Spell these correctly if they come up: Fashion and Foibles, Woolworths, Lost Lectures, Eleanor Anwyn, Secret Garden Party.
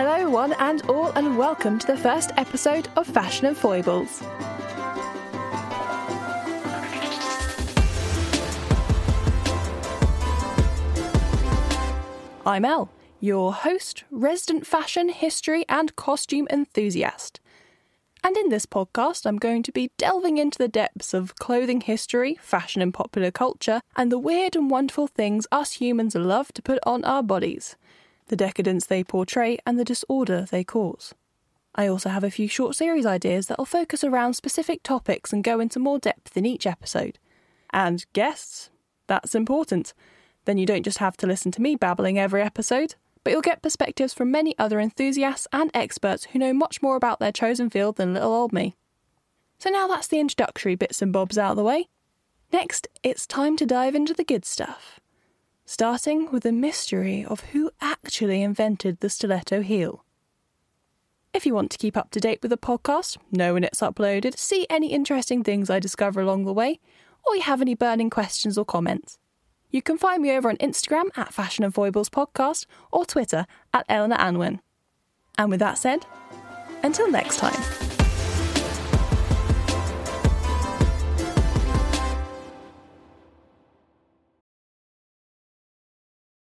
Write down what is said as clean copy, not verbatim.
Hello one and all, and welcome to the first episode of Fashion and Foibles. I'm Elle, your host, resident fashion, history and costume enthusiast. And in this podcast, I'm going to be delving into the depths of clothing history, fashion and popular culture, and the weird and wonderful things us humans love to put on our bodies, the decadence they portray and the disorder they cause. I also have a few short series ideas that'll focus around specific topics and go into more depth in each episode. And guests, that's important. Then you don't just have to listen to me babbling every episode, but you'll get perspectives from many other enthusiasts and experts who know much more about their chosen field than little old me. So now that's the introductory bits and bobs out of the way. Next, it's time to dive into the good stuff, starting with the mystery of who actually invented the stiletto heel. If you want to keep up to date with the podcast, know when it's uploaded, see any interesting things I discover along the way, or you have any burning questions or comments, you can find me over on Instagram at Fashion and Foibles Podcast or Twitter at Eleanor Anwyn. And with that said, until next time.